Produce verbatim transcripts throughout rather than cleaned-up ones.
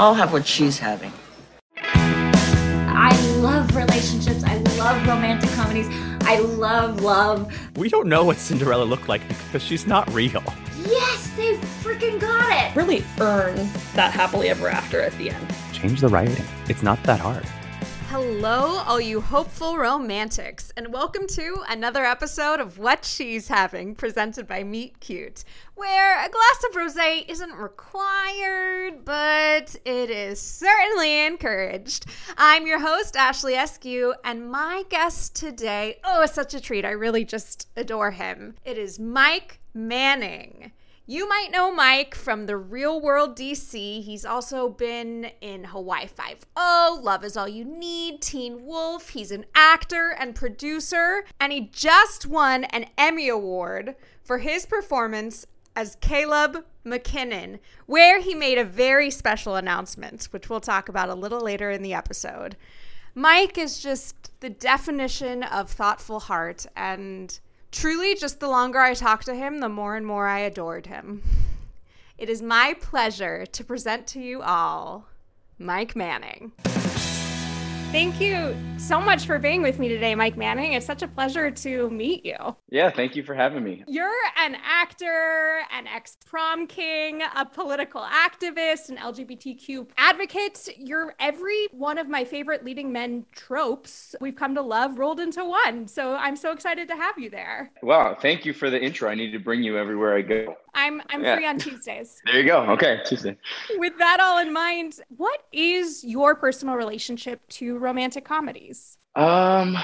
I'll have what she's having. I love relationships. I love romantic comedies. I love love. We don't know what Cinderella looked like because she's not real. Yes, they freaking got it. Really earn that happily ever after at the end. Change the writing. It's not that hard. Hello, all you hopeful romantics, and welcome to another episode of What She's Having, presented by Meet Cute, where a glass of rosé isn't required, but it is certainly encouraged. I'm your host, Ashley Eskew, and my guest today, oh, it's such a treat. I really just adore him. It is Mike Manning. You might know Mike from The Real World D C. He's also been in Hawaii Five-O, Love is All You Need, Teen Wolf. He's an actor and producer, and he just won an Emmy Award for his performance as Caleb McKinnon, where he made a very special announcement, which we'll talk about a little later in the episode. Mike is just the definition of thoughtful heart, and truly, just the longer I talked to him, the more and more I adored him. It is my pleasure to present to you all, Mike Manning. Thank you so much for being with me today, Mike Manning. It's such a pleasure to meet you. Yeah, thank you for having me. You're an actor, an ex-prom king, a political activist, an L G B T Q advocate. You're every one of my favorite leading men tropes we've come to love rolled into one. So I'm so excited to have you there. Wow, thank you for the intro. I need to bring you everywhere I go. I'm I'm yeah. free on Tuesdays. There you go. Okay, Tuesday. With that all in mind, what is your personal relationship to romantic comedies? Um,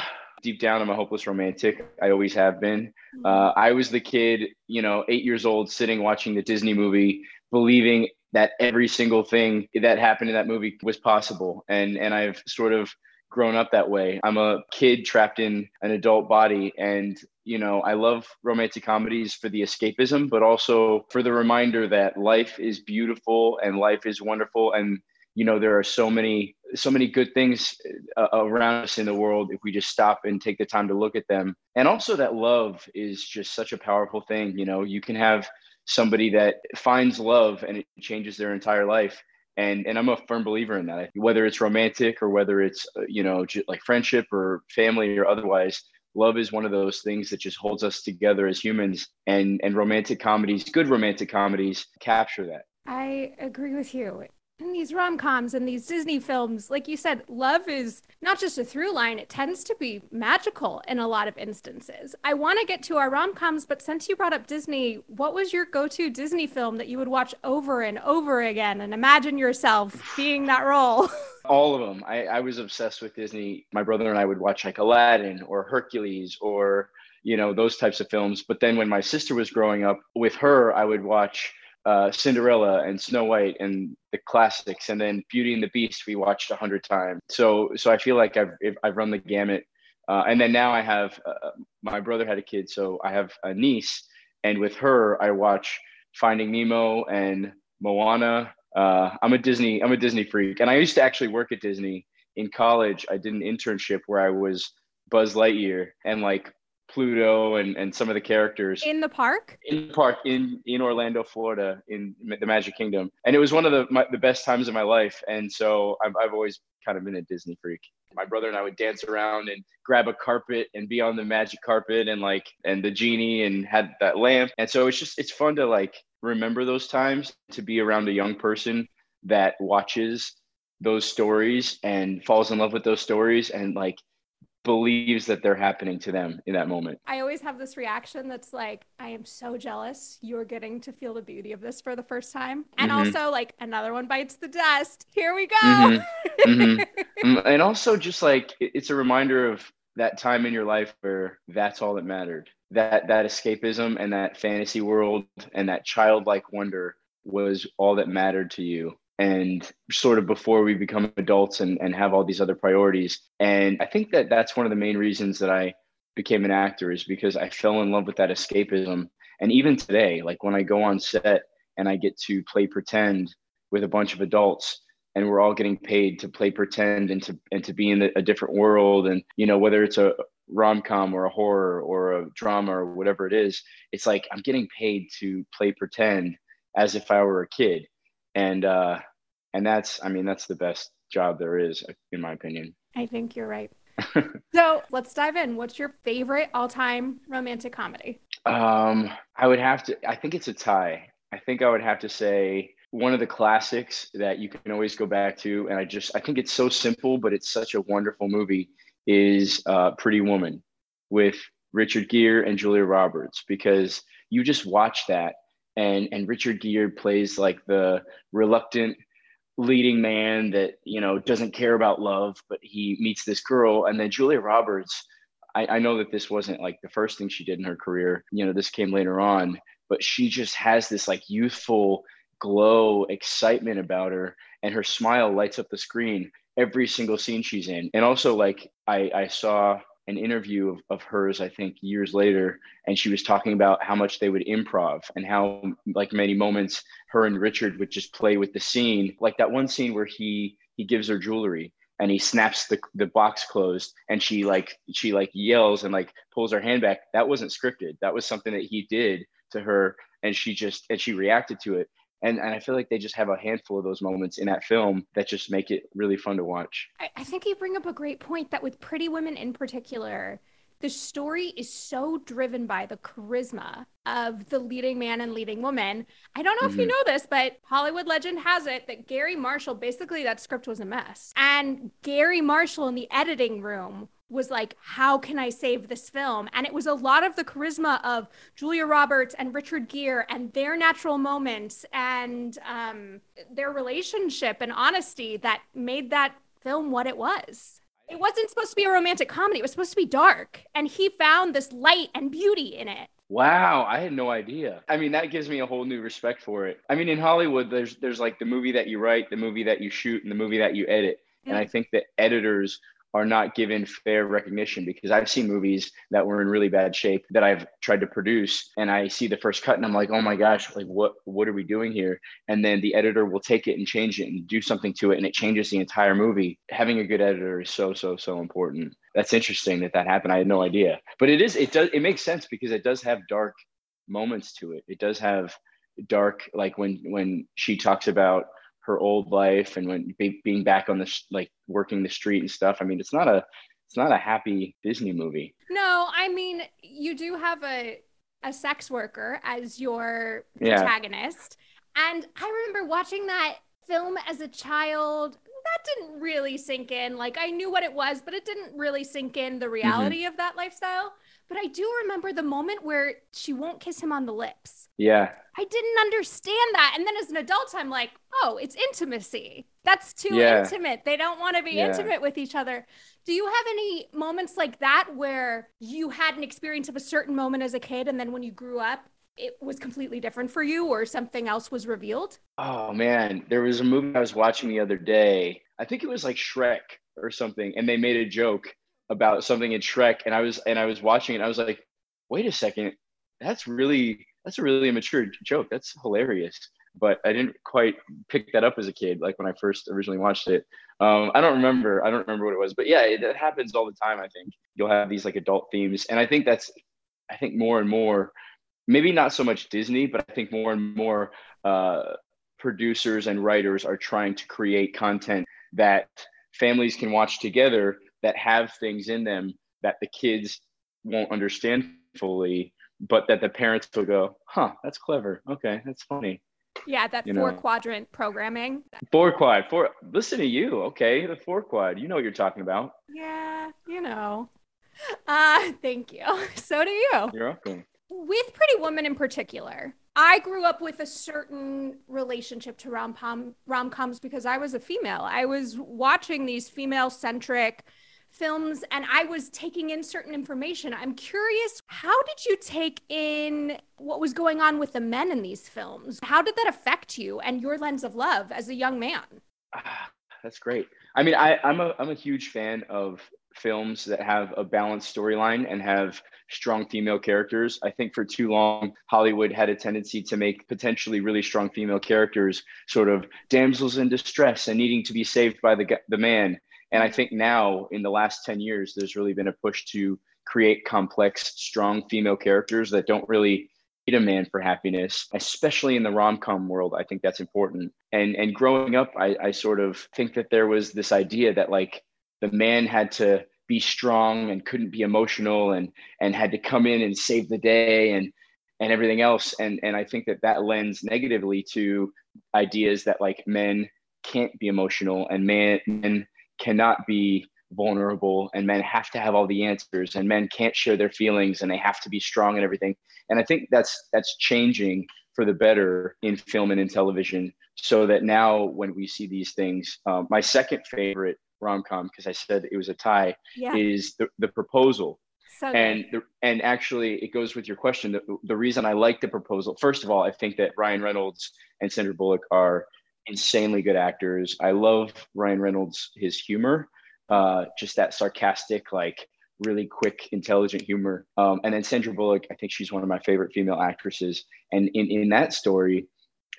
deep down, I'm a hopeless romantic. I always have been. Uh, I was the kid, you know, eight years old, sitting watching the Disney movie, believing that every single thing that happened in that movie was possible. And and I've sort of grown up that way. I'm a kid trapped in an adult body, and you know, I love romantic comedies for the escapism, but also for the reminder that life is beautiful and life is wonderful. And, you know, there are so many, so many good things uh, around us in the world if we just stop and take the time to look at them. And also that love is just such a powerful thing. You know, you can have somebody that finds love and it changes their entire life. And and I'm a firm believer in that, whether it's romantic or whether it's, you know, like friendship or family or otherwise. Love is one of those things that just holds us together as humans, and, and romantic comedies, good romantic comedies, capture that. I agree with you. In these rom-coms and these Disney films, like you said, love is not just a through line. It tends to be magical in a lot of instances. I want to get to our rom-coms, but since you brought up Disney, what was your go-to Disney film that you would watch over and over again and imagine yourself being that role? All of them. I, I was obsessed with Disney. My brother and I would watch like Aladdin or Hercules or, you know, those types of films. But then when my sister was growing up with her, I would watch Uh, Cinderella and Snow White and the classics, and then Beauty and the Beast we watched a hundred times. So, so I feel like I've I've run the gamut. Uh, and then now I have uh, my brother had a kid, so I have a niece, and with her I watch Finding Nemo and Moana. Uh, I'm a Disney I'm a Disney freak, and I used to actually work at Disney in college. I did an internship where I was Buzz Lightyear and like Pluto and, and some of the characters. In the park? In the park, in, in Orlando, Florida, in the Magic Kingdom. And it was one of the my, the best times of my life. And so I've, I've always kind of been a Disney freak. My brother and I would dance around and grab a carpet and be on the magic carpet and like, and the genie and had that lamp. And so it's just, it's fun to like remember those times, to be around a young person that watches those stories and falls in love with those stories and like believes that they're happening to them in that moment. I always have this reaction that's like, I am so jealous you're getting to feel the beauty of this for the first time. And mm-hmm. also like another one bites the dust. Here we go. Mm-hmm. mm-hmm. And also just like, it's a reminder of that time in your life where that's all that mattered. That, that escapism and that fantasy world and that childlike wonder was all that mattered to you. And sort of before we become adults and, and have all these other priorities. And I think that that's one of the main reasons that I became an actor, is because I fell in love with that escapism. And even today, like when I go on set and I get to play pretend with a bunch of adults, and we're all getting paid to play pretend and to and to be in a different world. And, you know, whether it's a rom-com or a horror or a drama or whatever it is, it's like I'm getting paid to play pretend as if I were a kid. And uh, And that's, I mean, that's the best job there is, in my opinion. I think you're right. So let's dive in. What's your favorite all-time romantic comedy? Um, I would have to, I think it's a tie. I think I would have to say one of the classics that you can always go back to. And I just, I think it's so simple, but it's such a wonderful movie, is uh, Pretty Woman with Richard Gere and Julia Roberts, because you just watch that and, and Richard Gere plays like the reluctant leading man that, you know, doesn't care about love, but he meets this girl. And then Julia Roberts, I, I know that this wasn't like the first thing she did in her career, you know, this came later on, but she just has this like youthful glow, excitement about her, and her smile lights up the screen every single scene she's in. And also, like, I, I saw an interview of, of hers, I think years later, and she was talking about how much they would improv and how like many moments her and Richard would just play with the scene. Like that one scene where he, he gives her jewelry and he snaps the, the box closed, and she like, she like yells and like pulls her hand back. That wasn't scripted. That was something that he did to her, and she just, and she reacted to it. And and I feel like they just have a handful of those moments in that film that just make it really fun to watch. I, I think you bring up a great point that with Pretty Women in particular, the story is so driven by the charisma of the leading man and leading woman. I don't know mm-hmm. if you know this, but Hollywood legend has it that Gary Marshall, basically that script was a mess. And Gary Marshall in the editing room was like, how can I save this film? And it was a lot of the charisma of Julia Roberts and Richard Gere and their natural moments and um, their relationship and honesty that made that film what it was. It wasn't supposed to be a romantic comedy. It was supposed to be dark. And he found this light and beauty in it. Wow, I had no idea. I mean, that gives me a whole new respect for it. I mean, in Hollywood, there's there's like the movie that you write, the movie that you shoot, and the movie that you edit. Mm-hmm. And I think that editors are not given fair recognition, because I've seen movies that were in really bad shape that I've tried to produce, and I see the first cut and I'm like, oh my gosh, like what, what are we doing here? And then the editor will take it and change it and do something to it, and it changes the entire movie. Having a good editor is so, so, so important. That's interesting that that happened. I had no idea, but it is, it does, it makes sense, because it does have dark moments to it. It does have dark, like when, when she talks about her old life and when be, being back on the, like working the street and stuff. I mean, it's not a, it's not a happy Disney movie. No, I mean, you do have a, a sex worker as your yeah. protagonist. And I remember watching that film as a child. That didn't really sink in. Like I knew what it was, but it didn't really sink in the reality mm-hmm. of that lifestyle. But I do remember the moment where she won't kiss him on the lips. Yeah. I didn't understand that. And then as an adult, I'm like, oh, it's intimacy. That's too yeah. intimate. They don't want to be yeah. intimate with each other. Do you have any moments like that where you had an experience of a certain moment as a kid, and then when you grew up, it was completely different for you, or something else was revealed? Oh, man. There was a movie I was watching the other day. I think it was like Shrek or something. And they made a joke about something in Shrek, and I was and I was watching it, and I was like, wait a second, that's really that's a really immature joke. That's hilarious. But I didn't quite pick that up as a kid, like when I first originally watched it. Um, I don't remember. I don't remember what it was. But yeah, it, it happens all the time, I think. You'll have these like adult themes. And I think that's I think more and more, maybe not so much Disney, but I think more and more uh, producers and writers are trying to create content that families can watch together, that have things in them that the kids won't understand fully, but that the parents will go, huh, that's clever. Okay, that's funny. Yeah, that four-quadrant programming. Four-quad. Four. Listen to you. Okay, the four-quad. You know what you're talking about. Yeah, you know. Uh, thank you. So do you. You're welcome. With Pretty Woman in particular, I grew up with a certain relationship to rom-com, rom-coms because I was a female. I was watching these female-centric films, and I was taking in certain information. I'm curious, how did you take in what was going on with the men in these films? How did that affect you and your lens of love as a young man? Ah, that's great. I mean, I, I'm a I'm a huge fan of films that have a balanced storyline and have strong female characters. I think for too long, Hollywood had a tendency to make potentially really strong female characters sort of damsels in distress and needing to be saved by the the man. And I think now in the last ten years, there's really been a push to create complex, strong female characters that don't really a man for happiness, especially in the rom-com world. I think that's important. And and growing up, I, I sort of think that there was this idea that like the man had to be strong and couldn't be emotional and and had to come in and save the day and and everything else. And and I think that that lends negatively to ideas that like men can't be emotional and man, men cannot be vulnerable and men have to have all the answers and men can't share their feelings and they have to be strong and everything. And I think that's that's changing for the better in film and in television, so that now when we see these things, um, my second favorite rom-com, because I said it was a tie, yeah. is the, the Proposal. So and the, and actually, it goes with your question. The, the reason I like The Proposal, first of all, I think that Ryan Reynolds and Sandra Bullock are insanely good actors. I love Ryan Reynolds, his humor, uh, just that sarcastic, like really quick, intelligent humor. Um, and then Sandra Bullock, I think she's one of my favorite female actresses. And in, in that story,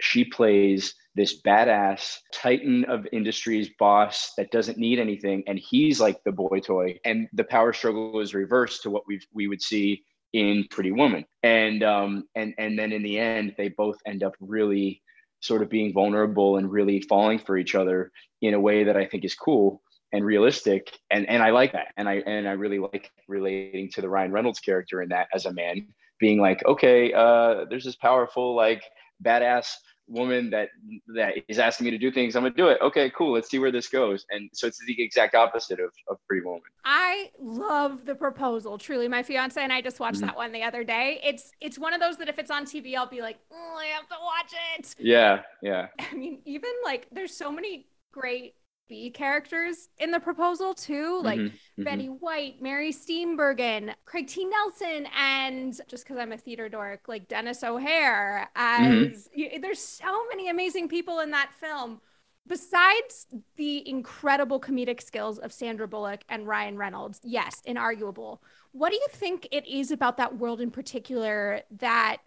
she plays this badass titan of industry's boss that doesn't need anything. And he's like the boy toy. And the power struggle is reversed to what we we would see in Pretty Woman. And, um, and, and then in the end, they both end up really sort of being vulnerable and really falling for each other in a way that I think is cool and realistic. And, and I like that. And I, and I really like relating to the Ryan Reynolds character in that as a man, being like, okay, uh, there's this powerful, like badass woman that that is asking me to do things. I'm gonna do it. Okay, cool. Let's see where this goes. And so it's the exact opposite of, of Pretty Woman. I love The Proposal. Truly, my fiance and I just watched mm-hmm. that one the other day. It's it's one of those that if it's on T V, I'll be like, oh, I have to watch it. Yeah, yeah. I mean, even like there's so many great B characters in The Proposal too, like mm-hmm, Betty mm-hmm. White, Mary Steenburgen, Craig T. Nelson, and just because I'm a theater dork, like Dennis O'Hare. As mm-hmm. you, there's so many amazing people in that film. Besides the incredible comedic skills of Sandra Bullock and Ryan Reynolds, yes, inarguable. What do you think it is about that world in particular that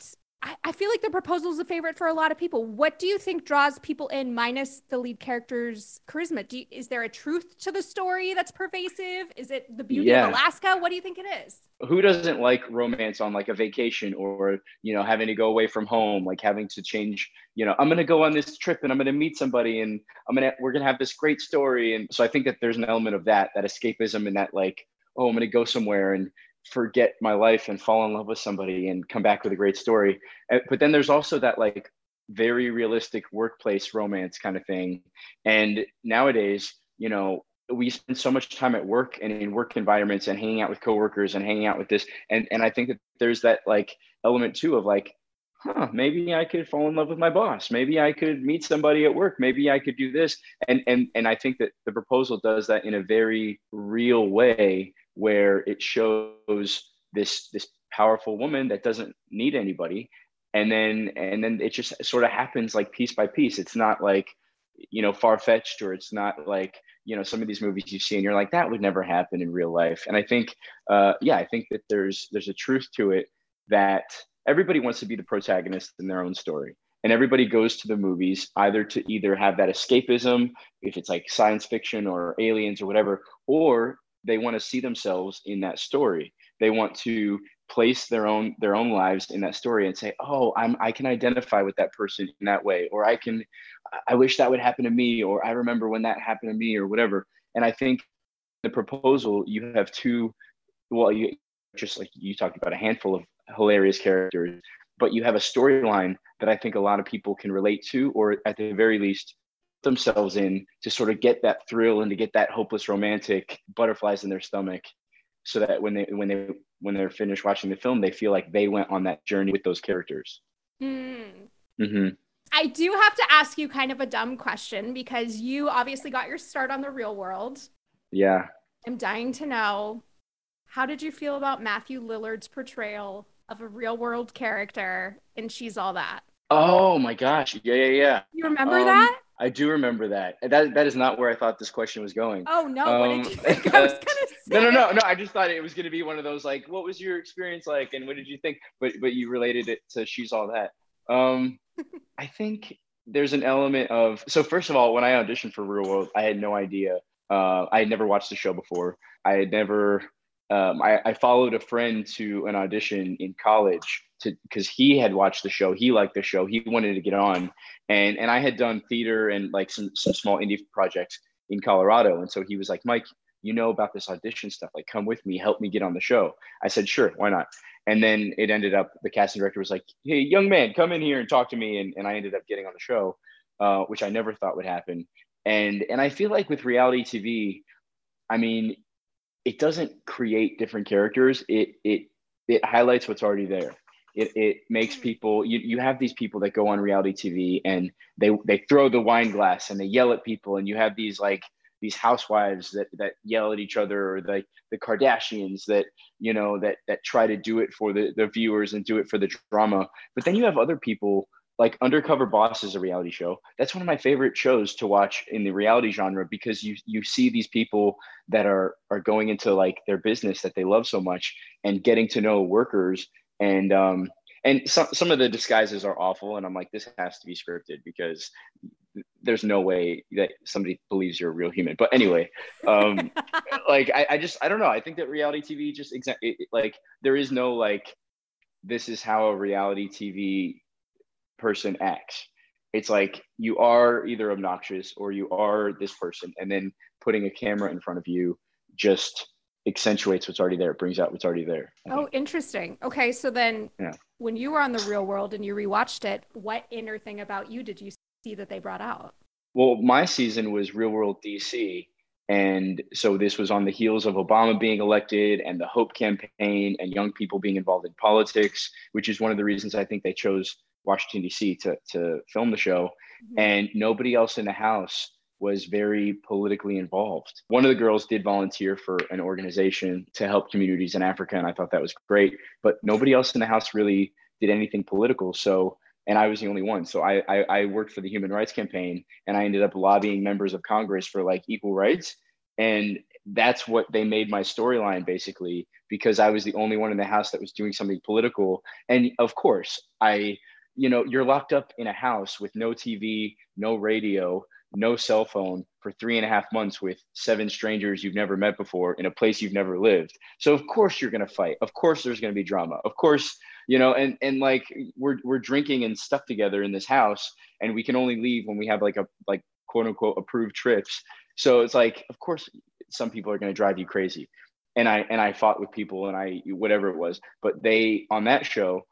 I, I feel like The Proposal is a favorite for a lot of people? What do you think draws people in, minus the lead character's charisma? Do you, is there a truth to the story that's pervasive? Is it the beauty yeah. of Alaska? What do you think it is? Who doesn't like romance on like a vacation, or, you know, having to go away from home, like having to change, you know, I'm going to go on this trip and I'm going to meet somebody and I'm going to, we're going to have this great story. And so I think that there's an element of that, that escapism and that like, oh, I'm going to go somewhere and forget my life and fall in love with somebody and come back with a great story. But then there's also that like very realistic workplace romance kind of thing. And nowadays, you know, we spend so much time at work and in work environments and hanging out with coworkers and hanging out with this. And and I think that there's that like element too of like, huh, maybe I could fall in love with my boss. Maybe I could meet somebody at work. Maybe I could do this. And and and I think that The Proposal does that in a very real way, where it shows this this powerful woman that doesn't need anybody, and then and then it just sort of happens like piece by piece. It's not like, you know, far-fetched, or it's not like, you know, some of these movies you see and you're like, that would never happen in real life. And I think uh yeah I think that there's there's a truth to it, that everybody wants to be the protagonist in their own story. And everybody goes to the movies either to either have that escapism, if it's like science fiction or aliens or whatever, or they want to see themselves in that story. They want to place their own their own lives in that story and say, oh, I'm, I can identify with that person in that way, or I can, I wish that would happen to me, or I remember when that happened to me, or whatever. And I think The Proposal, you have two, well, you just like you talked about a handful of hilarious characters, but you have a storyline that I think a lot of people can relate to, or at the very least themselves in, to sort of get that thrill and to get that hopeless romantic butterflies in their stomach, so that when they when they when they're finished watching the film, they feel like they went on that journey with those characters. Mm. Mm-hmm. I do have to ask you kind of a dumb question, because you obviously got your start on The Real World. Yeah. I'm dying to know, how did you feel about Matthew Lillard's portrayal of a real world character in She's All That? Oh my gosh. Yeah, yeah, yeah. You remember um, that? I do remember that. That that is not where I thought this question was going. Oh no, um, what did you think I was gonna say? No, no, no, no. I just thought it was gonna be one of those like, what was your experience like and what did you think? But but you related it to She's All That. Um, I think there's an element of, so first of all, when I auditioned for Real World, I had no idea. Uh, I had never watched the show before. I had never, um, I, I followed a friend to an audition in college to, because he had watched the show, he liked the show, he wanted to get on, and and I had done theater and like some some small indie projects in Colorado, and so he was like, Mike, you know about this audition stuff, like come with me, help me get on the show. I said, sure, why not? And then it ended up, the casting director was like, hey, young man, come in here and talk to me. And, and I ended up getting on the show, uh, which I never thought would happen. And, and I feel like with reality T V, I mean, it doesn't create different characters. It, it, it highlights what's already there. It, it makes people, you, you have these people that go on reality T V and they, they throw the wine glass and they yell at people. And you have these like, these housewives that, that yell at each other, or the, the Kardashians that, you know, that, that try to do it for the, the viewers and do it for the drama. But then you have other people like Undercover Boss is a reality show. That's one of my favorite shows to watch in the reality genre, because you, you see these people that are, are going into like their business that they love so much and getting to know workers. And, um, and some, some of the disguises are awful. And I'm like, this has to be scripted, because there's no way that somebody believes you're a real human. But anyway, um, like, I, I just, I don't know. I think that reality T V just, exa- it, it, like, there is no, like, this is how a reality T V person acts. It's like, you are either obnoxious or you are this person. And then putting a camera in front of you just accentuates what's already there. It brings out what's already there. Oh, interesting. Okay. So then yeah. When you were on The Real World and you rewatched it, what inner thing about you did you see that they brought out? Well, my season was Real World D C. And so this was on the heels of Obama being elected and the Hope campaign and young people being involved in politics, which is one of the reasons I think they chose Washington D C to, to film the show. Mm-hmm. And nobody else in the house was very politically involved. One of the girls did volunteer for an organization to help communities in Africa, and I thought that was great, but nobody else in the house really did anything political. So, and I was the only one. So I, I, I worked for the Human Rights Campaign, and I ended up lobbying members of Congress for like equal rights. And that's what they made my storyline, basically, because I was the only one in the house that was doing something political. And of course, I, you know, you're locked up in a house with no T V, no radio, no cell phone for three and a half months with seven strangers you've never met before in a place you've never lived. So of course you're going to fight. Of course there's going to be drama. Of course, you know, and, and like we're, we're drinking and stuff together in this house, and we can only leave when we have like a, like quote unquote approved trips. So it's like, of course some people are going to drive you crazy. And I, and I fought with people and I, whatever it was, but they, on that show,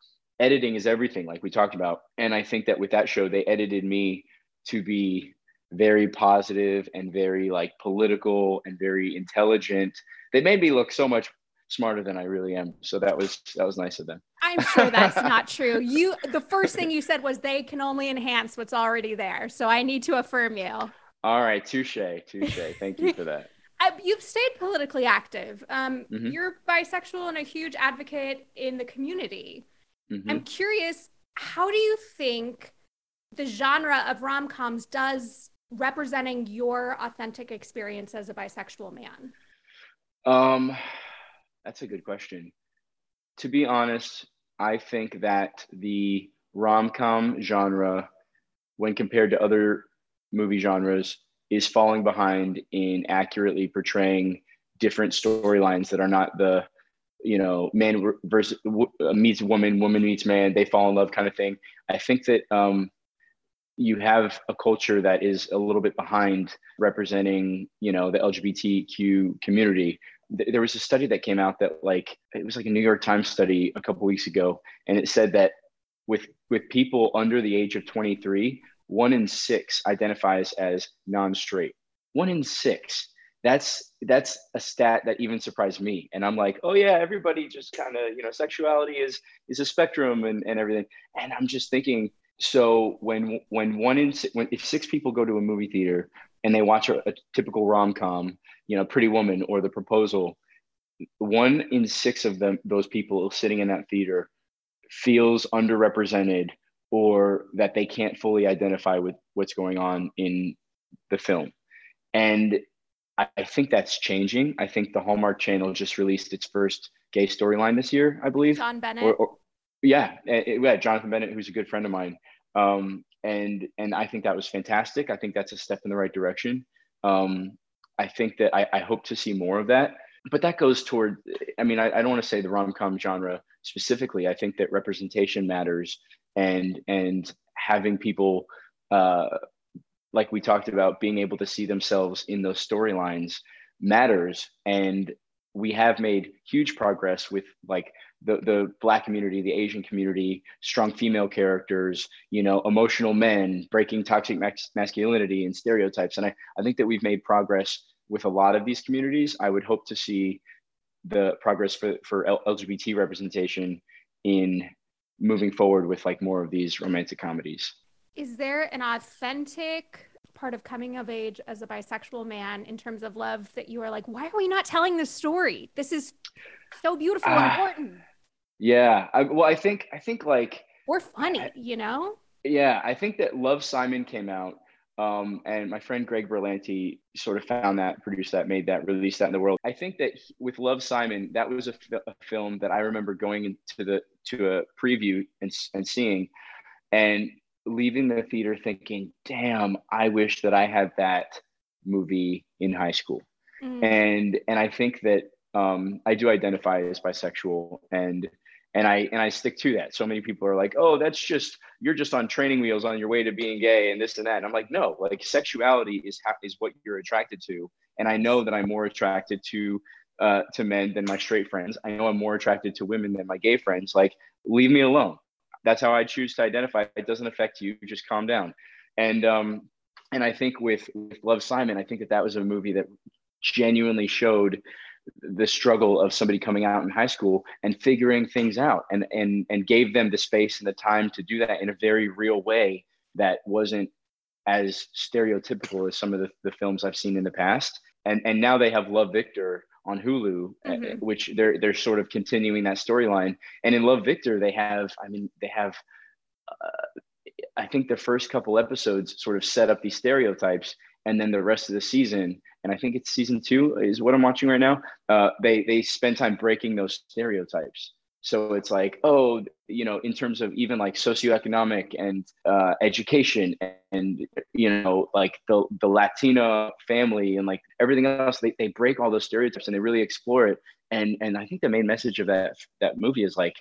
editing is everything, like we talked about. And I think that with that show, they edited me to be very positive and very like political and very intelligent. They made me look so much smarter than I really am. So that was, that was nice of them. I'm sure that's not true. You, the first thing you said was they can only enhance what's already there. So I need to affirm you. All right. Touche. Touche. Thank you for that. You've stayed politically active. Um, mm-hmm. You're bisexual and a huge advocate in the community. Mm-hmm. I'm curious, how do you think the genre of rom-coms does representing your authentic experience as a bisexual man? Um, that's a good question. To be honest, I think that the rom-com genre, when compared to other movie genres, is falling behind in accurately portraying different storylines that are not the, you know, man versus meets woman, woman meets man, they fall in love kind of thing. I think that um, you have a culture that is a little bit behind representing, you know, the L G B T Q community. There was a study that came out that like, it was like a New York Times study a couple of weeks ago. And it said that with, with people under the age of twenty-three, one in six identifies as non-straight. One in six. That's that's a stat that even surprised me. And I'm like, oh yeah, everybody just kind of, you know, sexuality is is a spectrum and, and everything. And I'm just thinking, so when when one in when if six people go to a movie theater and they watch a, a typical rom-com, you know, Pretty Woman or The Proposal, one in six of them, those people sitting in that theater, feels underrepresented or that they can't fully identify with what's going on in the film. And I think that's changing. I think the Hallmark Channel just released its first gay storyline this year, I believe. John Bennett. Or, or, yeah, it, yeah, Jonathan Bennett, who's a good friend of mine. Um, and and I think that was fantastic. I think that's a step in the right direction. Um, I think that I, I hope to see more of that. But that goes toward, I mean, I, I don't want to say the rom-com genre specifically. I think that representation matters, and and having people, uh, like we talked about, being able to see themselves in those storylines matters. And we have made huge progress with like the, the Black community, the Asian community, strong female characters, you know, emotional men, breaking toxic masculinity and stereotypes. And I, I think that we've made progress with a lot of these communities. I would hope to see the progress for, for L G B T representation in moving forward with like more of these romantic comedies. Is there an authentic part of coming of age as a bisexual man in terms of love that you are like, why are we not telling this story? This is so beautiful uh, and important. Yeah. I, well, I think, I think like. We're funny, I, you know? Yeah. I think that Love Simon came out, um, and my friend Greg Berlanti sort of found that, produced that, made that, released that in the world. I think that with Love Simon, that was a, f- a film that I remember going into the, to a preview and, and seeing and leaving the theater thinking, damn, I wish that I had that movie in high school. Mm. And, and I think that um, I do identify as bisexual, and, and I, and I stick to that. So many people are like, oh, that's just, you're just on training wheels on your way to being gay and this and that. And I'm like, no, like sexuality is, ha- is what you're attracted to. And I know that I'm more attracted to, uh, to men than my straight friends. I know I'm more attracted to women than my gay friends. Like, leave me alone. That's how I choose to identify. It doesn't affect you. Just calm down. And um, and I think with, with Love, Simon, I think that that was a movie that genuinely showed the struggle of somebody coming out in high school and figuring things out, and and and gave them the space and the time to do that in a very real way that wasn't as stereotypical as some of the, the films I've seen in the past. And and now they have Love, Victor on Hulu, mm-hmm. which they're they're sort of continuing that storyline. And in Love Victor, they have, I mean, they have, uh, I think the first couple episodes sort of set up these stereotypes, and then the rest of the season, and I think it's season two is what I'm watching right now, uh, they they spend time breaking those stereotypes. So it's like, oh, you know, in terms of even like socioeconomic and uh, education and, and, you know, like the, the Latina family and like everything else, they, they break all those stereotypes and they really explore it. And and I think the main message of that that movie is like,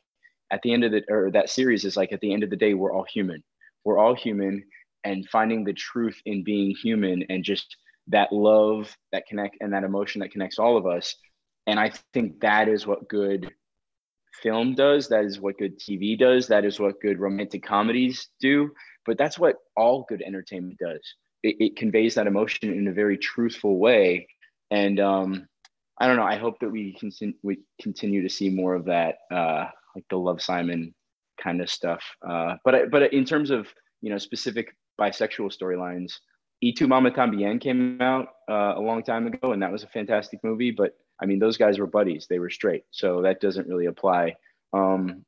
at the end of the, or that series is like, at the end of the day, we're all human. We're all human, and finding the truth in being human, and just that love that connect and that emotion that connects all of us. And I think that is what good film does. That is what good T V does. That is what good romantic comedies do. But that's what all good entertainment does. It, it conveys that emotion in a very truthful way. And um, I don't know. I hope that we continue we continue to see more of that, uh, like the Love Simon kind of stuff. Uh, but but in terms of, you know, specific bisexual storylines, Y Tu Mama Tambien came out uh, a long time ago, and that was a fantastic movie. But I mean, those guys were buddies, they were straight. So that doesn't really apply. Um,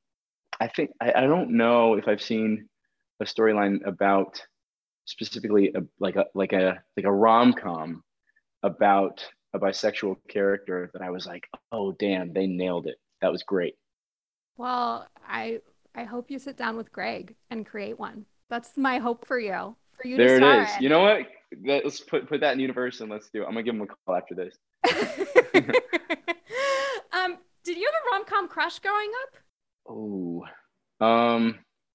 I think, I, I don't know if I've seen a storyline about specifically a, like a, like a, like a rom-com about a bisexual character that I was like, oh damn, they nailed it. That was great. Well, I, I hope you sit down with Greg and create one. That's my hope for you, for you there to start. There it is. You know what? Let's put, put that in the universe and let's do it. I'm gonna give him a call after this. um, did you have a rom-com crush growing up? Oh, um,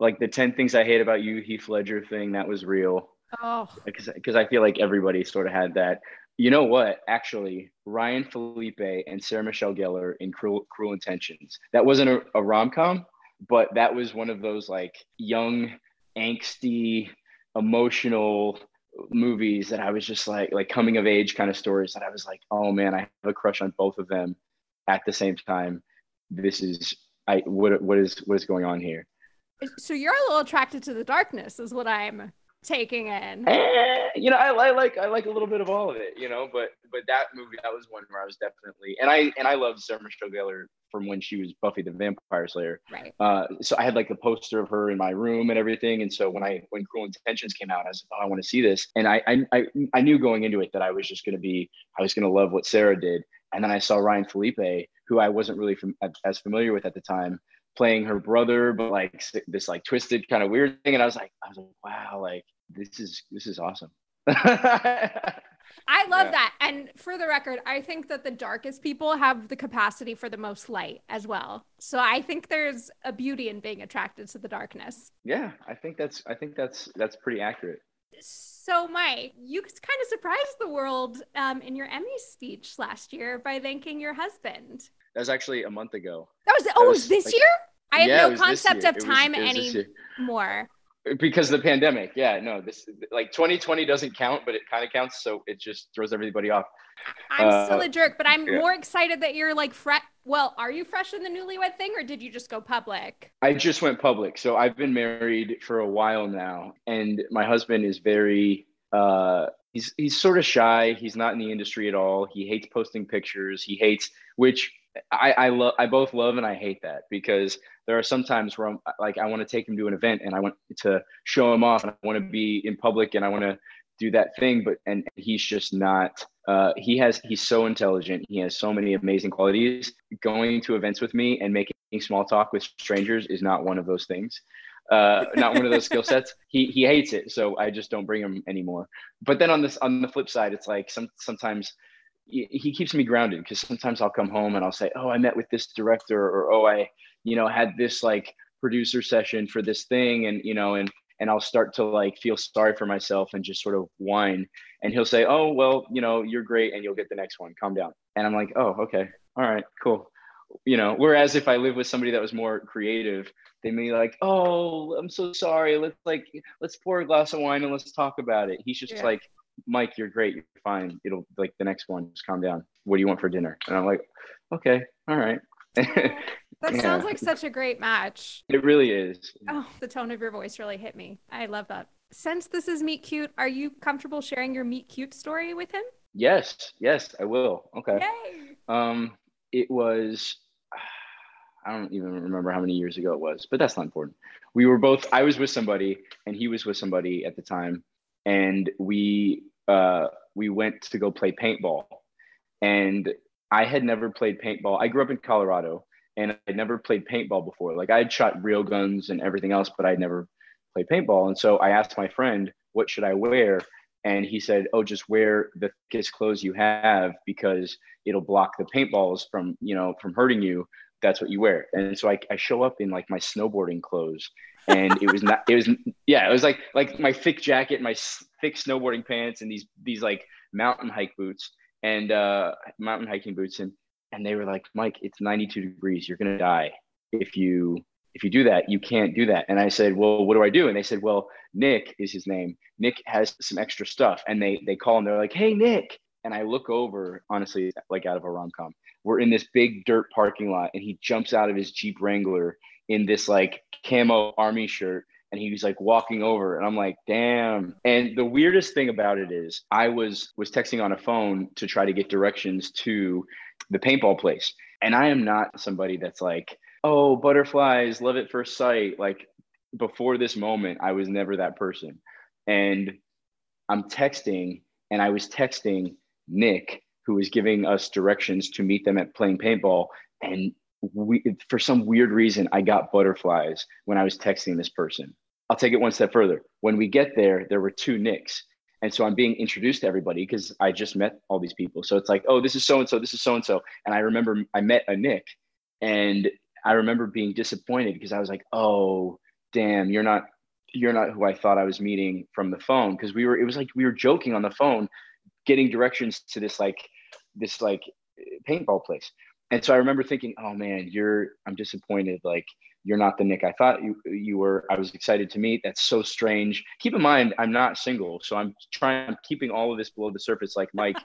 like the ten Things I Hate About You, Heath Ledger thing, that was real. Oh. Because, because I feel like everybody sort of had that. You know what? Actually, Ryan Phillippe and Sarah Michelle Gellar in Cruel, Cruel Intentions. That wasn't a, a rom-com, but that was one of those like young, angsty, emotional movies that I was just like, like coming of age kind of stories that I was like, oh man, I have a crush on both of them at the same time. This is, I, what, what is, what is going on here? So you're a little attracted to the darkness is what I'm taking in. Eh, you know, I, I like, I like a little bit of all of it, you know, but, but that movie, that was one where I was definitely, and I, and I loved Sarah Michelle Gellar from when she was Buffy the Vampire Slayer. Right. Uh, so I had like the poster of her in my room and everything. And so when I, when Cruel Intentions came out, I was like, oh, I want to see this. And I, I, I, I knew going into it that I was just going to be, I was going to love what Sarah did. And then I saw Ryan Phillippe, who I wasn't really fam- as familiar with at the time, playing her brother, but like this like twisted kind of weird thing. And I was like, I was like, wow, like this is, this is awesome. I I love yeah. that. And for the record, I think that the darkest people have the capacity for the most light as well. So I think there's a beauty in being attracted to the darkness. Yeah, I think that's I think that's that's pretty accurate. So Mike, you kind of surprised the world um, in your Emmy speech last year by thanking your husband. That was actually a month ago. That was, that oh, was this like, year? I have yeah, no concept of time anymore. Because of the pandemic. Yeah, no, this like twenty twenty doesn't count, but it kind of counts. So it just throws everybody off. I'm uh, still a jerk, but I'm yeah. more excited that you're like, fresh. Well, are you fresh in the newlywed thing, or did you just go public? I just went public. So I've been married for a while now, and my husband is very, uh, he's, he's sort of shy. He's not in the industry at all. He hates posting pictures. He hates, which I, I love, I both love and I hate that, because there are some times where I'm like, I want to take him to an event and I want to show him off and I want to be in public and I want to do that thing. But, and he's just not, uh, he has, he's so intelligent. He has so many amazing qualities. Going to events with me and making small talk with strangers is not one of those things. Uh, not one of those skill sets. He, he hates it. So I just don't bring him anymore. But then on this, on the flip side, it's like some, sometimes he keeps me grounded, because sometimes I'll come home and I'll say, oh, I met with this director, or, oh, I, you know, had this like producer session for this thing. And, you know, and, and I'll start to like feel sorry for myself and just sort of whine. And he'll say, oh, well, you know, you're great and you'll get the next one. Calm down. And I'm like, oh, okay. All right, cool. You know, whereas if I live with somebody that was more creative, they may be like, oh, I'm so sorry. Let's like, let's pour a glass of wine and let's talk about it. He's just yeah. like, Mike, you're great. You're fine. It'll like the next one. Just calm down. What do you want for dinner? And I'm like, okay, all right. That yeah. sounds like such a great match. It really is. Oh, the tone of your voice really hit me. I love that. Since this is Meet Cute, are you comfortable sharing your Meet Cute story with him? Yes. Yes, I will. Okay. Yay. Um, it was, I don't even remember how many years ago it was, but that's not important. We were both, I was with somebody and he was with somebody at the time. And we uh, we went to go play paintball. And I had never played paintball. I grew up in Colorado, and I'd never played paintball before. Like, I had shot real guns and everything else, but I'd never played paintball. And so I asked my friend, what should I wear? And he said, oh, just wear the thickest clothes you have, because it'll block the paintballs from, you know, from hurting you. That's what you wear. And so I, I show up in like my snowboarding clothes, and it was not, it was, yeah, it was like, like my thick jacket, my s- thick snowboarding pants, and these, these like mountain hike boots and uh mountain hiking boots. And, and they were like, Mike, it's ninety-two degrees. You're going to die. If you, if you do that, you can't do that. And I said, well, what do I do? And they said, well, Nick is his name. Nick has some extra stuff. And they, they call and they're like, hey, Nick. And I look over, honestly, like out of a rom-com. We're in this big dirt parking lot, and he jumps out of his Jeep Wrangler in this like camo army shirt, and he was like walking over, and I'm like, damn. And the weirdest thing about it is I was was texting on a phone to try to get directions to the paintball place. And I am not somebody that's like, oh, butterflies, love at first sight. Like, before this moment, I was never that person. And I'm texting, and I was texting Nick, who was giving us directions to meet them at playing paintball. And we, for some weird reason, I got butterflies when I was texting this person. I'll take it one step further. When we get there, there were two Nicks. And so I'm being introduced to everybody because I just met all these people. So it's like, oh, this is so-and-so, this is so-and-so. And I remember I met a Nick, and I remember being disappointed because I was like, oh, damn, you're not, you're not who I thought I was meeting from the phone. Cause we were, it was like, we were joking on the phone, getting directions to this, like, this like paintball place. And so I remember thinking, oh man, you're, I'm disappointed. Like, you're not the Nick I thought you, you were. I was excited to meet. That's so strange. Keep in mind, I'm not single. So I'm trying, I'm keeping all of this below the surface. Like, Mike,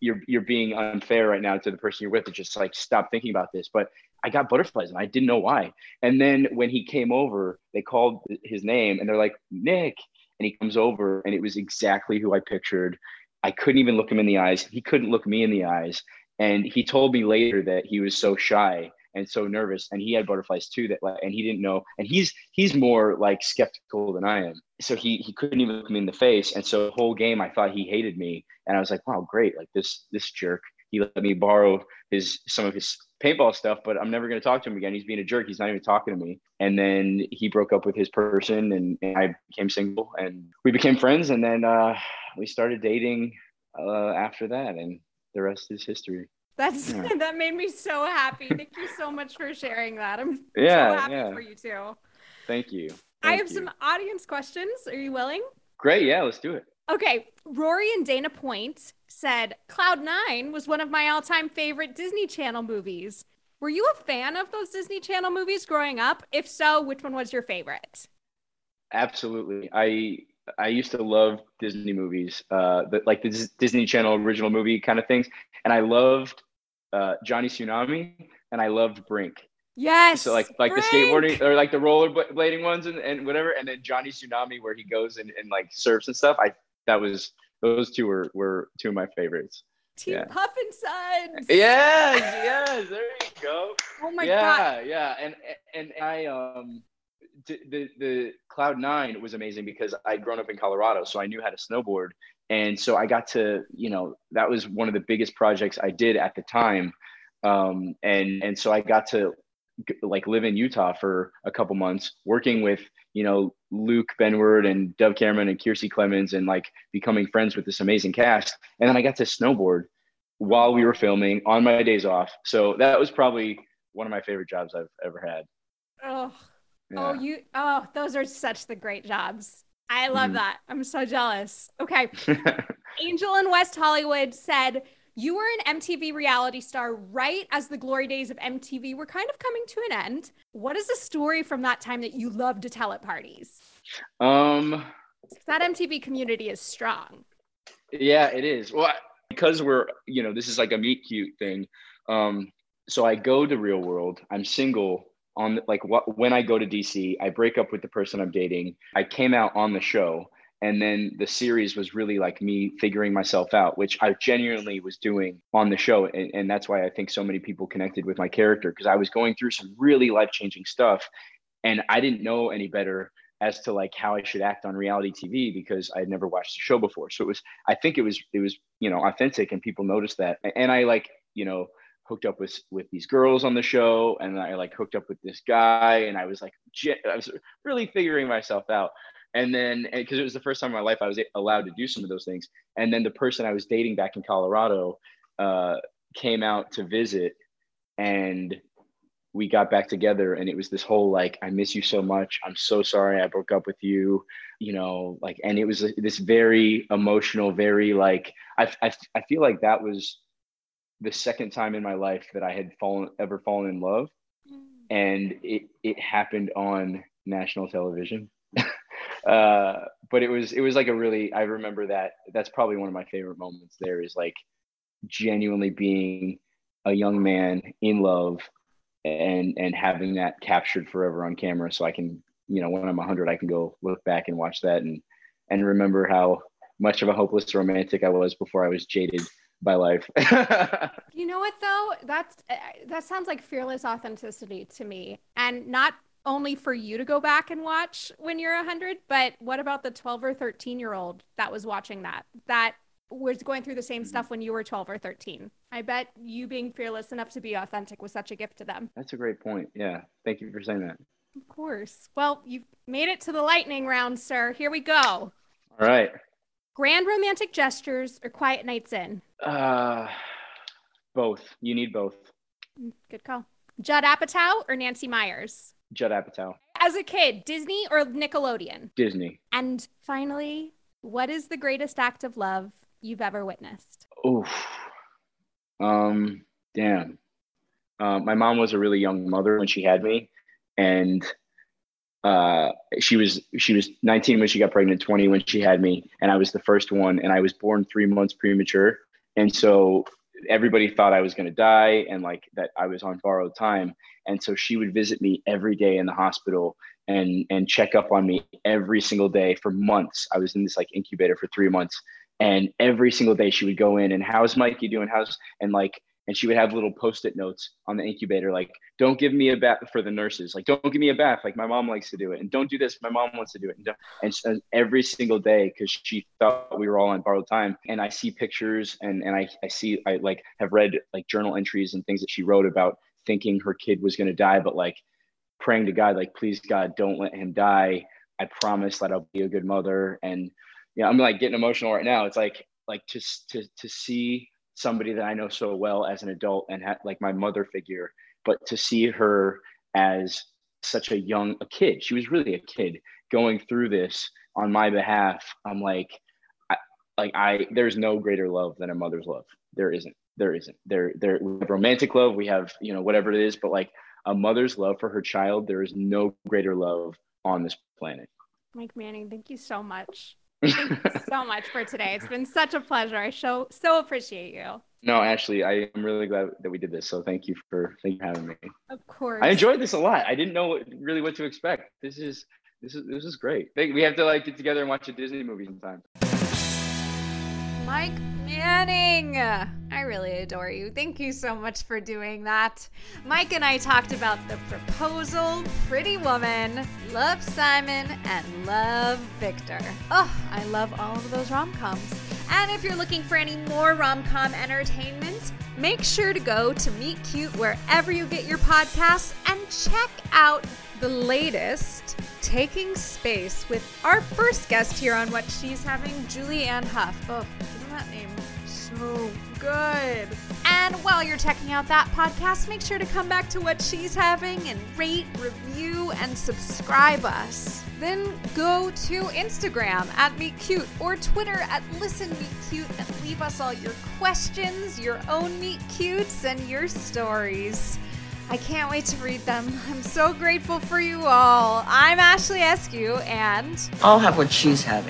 you're, you're being unfair right now to the person you're with. It's just like, stop thinking about this. But I got butterflies and I didn't know why. And then when he came over, they called his name and they're like, Nick. And he comes over, and it was exactly who I pictured. I couldn't even look him in the eyes. He couldn't look me in the eyes. And he told me later that he was so shy and so nervous, and he had butterflies too, that, and he didn't know. And he's he's more like skeptical than I am. So he he couldn't even look me in the face. And so the whole game, I thought he hated me. And I was like, wow, great. Like, this this jerk, he let me borrow his some of his paintball stuff, but I'm never going to talk to him again. He's being a jerk. He's not even talking to me. And then he broke up with his person, and, and I became single, and we became friends. And then uh, we started dating uh, after that, and the rest is history. That's yeah. That made me so happy. Thank you so much for sharing that. I'm yeah, so happy yeah. for you too. Thank you. Thank I have you. some audience questions. Are you willing? Great. Yeah, let's do it. Okay. Rory and Dana Point said, Cloud Nine was one of my all-time favorite Disney Channel movies. Were you a fan of those Disney Channel movies growing up? If so, which one was your favorite? Absolutely. I I used to love Disney movies, uh, the, like the Disney Channel original movie kind of things. And I loved uh, Johnny Tsunami, and I loved Brink. Yes. So like like Brink. The skateboarding or like the rollerblading ones and, and whatever. And then Johnny Tsunami, where he goes and, and like surfs and stuff. I that was those two were, were two of my favorites. Team yeah. Puff and Sons. Yes, yes, there you go. Oh my yeah, god. Yeah, yeah, and and I um the the Cloud Nine was amazing because I'd grown up in Colorado, so I knew how to snowboard, and so I got to you know that was one of the biggest projects I did at the time, um and and so I got to like live in Utah for a couple months, working with you know Luke Benward and Dove Cameron and Kiersey Clemons, and like becoming friends with this amazing cast. And then I got to snowboard while we were filming on my days off. So that was probably one of my favorite jobs I've ever had. Oh, yeah. oh, you, oh, those are such the great jobs. I love mm-hmm. that. I'm so jealous. Okay. Angel in West Hollywood said, you were an M T V reality star right as the glory days of M T V were kind of coming to an end. What is a story from that time that you love to tell at parties? Um, that M T V community is strong. Yeah, it is. Well, because we're, you know, this is like a meet cute thing. Um, so I go to Real World. I'm single on like what, when I go to D C, I break up with the person I'm dating. I came out on the show. And then the series was really like me figuring myself out, which I genuinely was doing on the show. And, and that's why I think so many people connected with my character, because I was going through some really life-changing stuff. And I didn't know any better as to like how I should act on reality T V, because I had never watched the show before. So it was, I think it was, it was, you know, authentic, and people noticed that. And I like, you know, hooked up with, with these girls on the show, and I like hooked up with this guy, and I was like, I was really figuring myself out. And then, because it was the first time in my life I was allowed to do some of those things. And then the person I was dating back in Colorado uh, came out to visit, and we got back together. And it was this whole, like, I miss you so much. I'm so sorry I broke up with you, you know, like, and it was this very emotional, very like, I, I, I feel like that was the second time in my life that I had fallen, ever fallen in love. And it, it happened on national television. Uh, but it was, it was like a really, I remember that that's probably one of my favorite moments there, is like genuinely being a young man in love and, and having that captured forever on camera. So I can, you know, when I'm a hundred, I can go look back and watch that and, and remember how much of a hopeless romantic I was before I was jaded by life. You know what though? That's, that sounds like fearless authenticity to me, and not only for you to go back and watch when you're a hundred, but what about the twelve or thirteen year old that was watching that, that was going through the same stuff when you were twelve or thirteen? I bet you being fearless enough to be authentic was such a gift to them. That's a great point. Yeah. Thank you for saying that. Of course. Well, you've made it to the lightning round, sir. Here we go. All right. Grand romantic gestures or quiet nights in? Uh, both. You need both. Good call. Judd Apatow or Nancy Myers? Judd Apatow. As a kid, Disney or Nickelodeon? Disney. And finally, what is the greatest act of love you've ever witnessed? Oof. Um, damn. Uh, my mom was a really young mother when she had me, and uh, she was she was nineteen when she got pregnant, twenty when she had me, and I was the first one, and I was born three months premature, and so everybody thought I was going to die, and like that I was on borrowed time. And so she would visit me every day in the hospital and, and check up on me every single day for months. I was in this like incubator for three months, and every single day she would go in and how's Mikey doing? How's, and like, and she would have little post-it notes on the incubator. Like, don't give me a bath, for the nurses. Like, don't give me a bath. Like my mom likes to do it, and don't do this. My mom wants to do it. And, and so every single day, cause she thought we were all on borrowed time. And I see pictures, and, and I, I see, I like have read like journal entries and things that she wrote about thinking her kid was going to die, but like praying to God, like, please God, don't let him die. I promise that I'll be a good mother. And yeah, you know, I'm like getting emotional right now. It's like, like to to to see somebody that I know so well as an adult and ha- like my mother figure, but to see her as such a young a kid, she was really a kid going through this on my behalf. I'm like, I, like I there's no greater love than a mother's love. There isn't. There isn't. There there we have romantic love. We have, you know, whatever it is, but like a mother's love for her child, there is no greater love on this planet. Mike Manning, thank you so much. Thank you so much for today. It's been such a pleasure. I so, so appreciate you. No, Ashley, I am really glad that we did this. So thank you for, thank you for having me. Of course. I enjoyed this a lot. I didn't know what, really what to expect. This is, this is, this is great. We have to like get together and watch a Disney movie sometime. Mike Manning, I really adore you. Thank you so much for doing that. Mike and I talked about The Proposal, Pretty Woman, Love Simon, and Love Victor. Oh, I love all of those rom-coms. And if you're looking for any more rom-com entertainment, make sure to go to Meet Cute wherever you get your podcasts and check out the latest, Taking Space, with our first guest here on What She's Having, Julie Ann Huff. Oh, isn't that name so good? And while you're checking out that podcast, make sure to come back to What She's Having and rate, review, and subscribe us. Then go to Instagram at Meet Cute or Twitter at Listen Meet Cute and leave us all your questions, your own Meet Cutes, and your stories. I can't wait to read them. I'm so grateful for you all. I'm Ashley Eskew, and I'll have what she's having.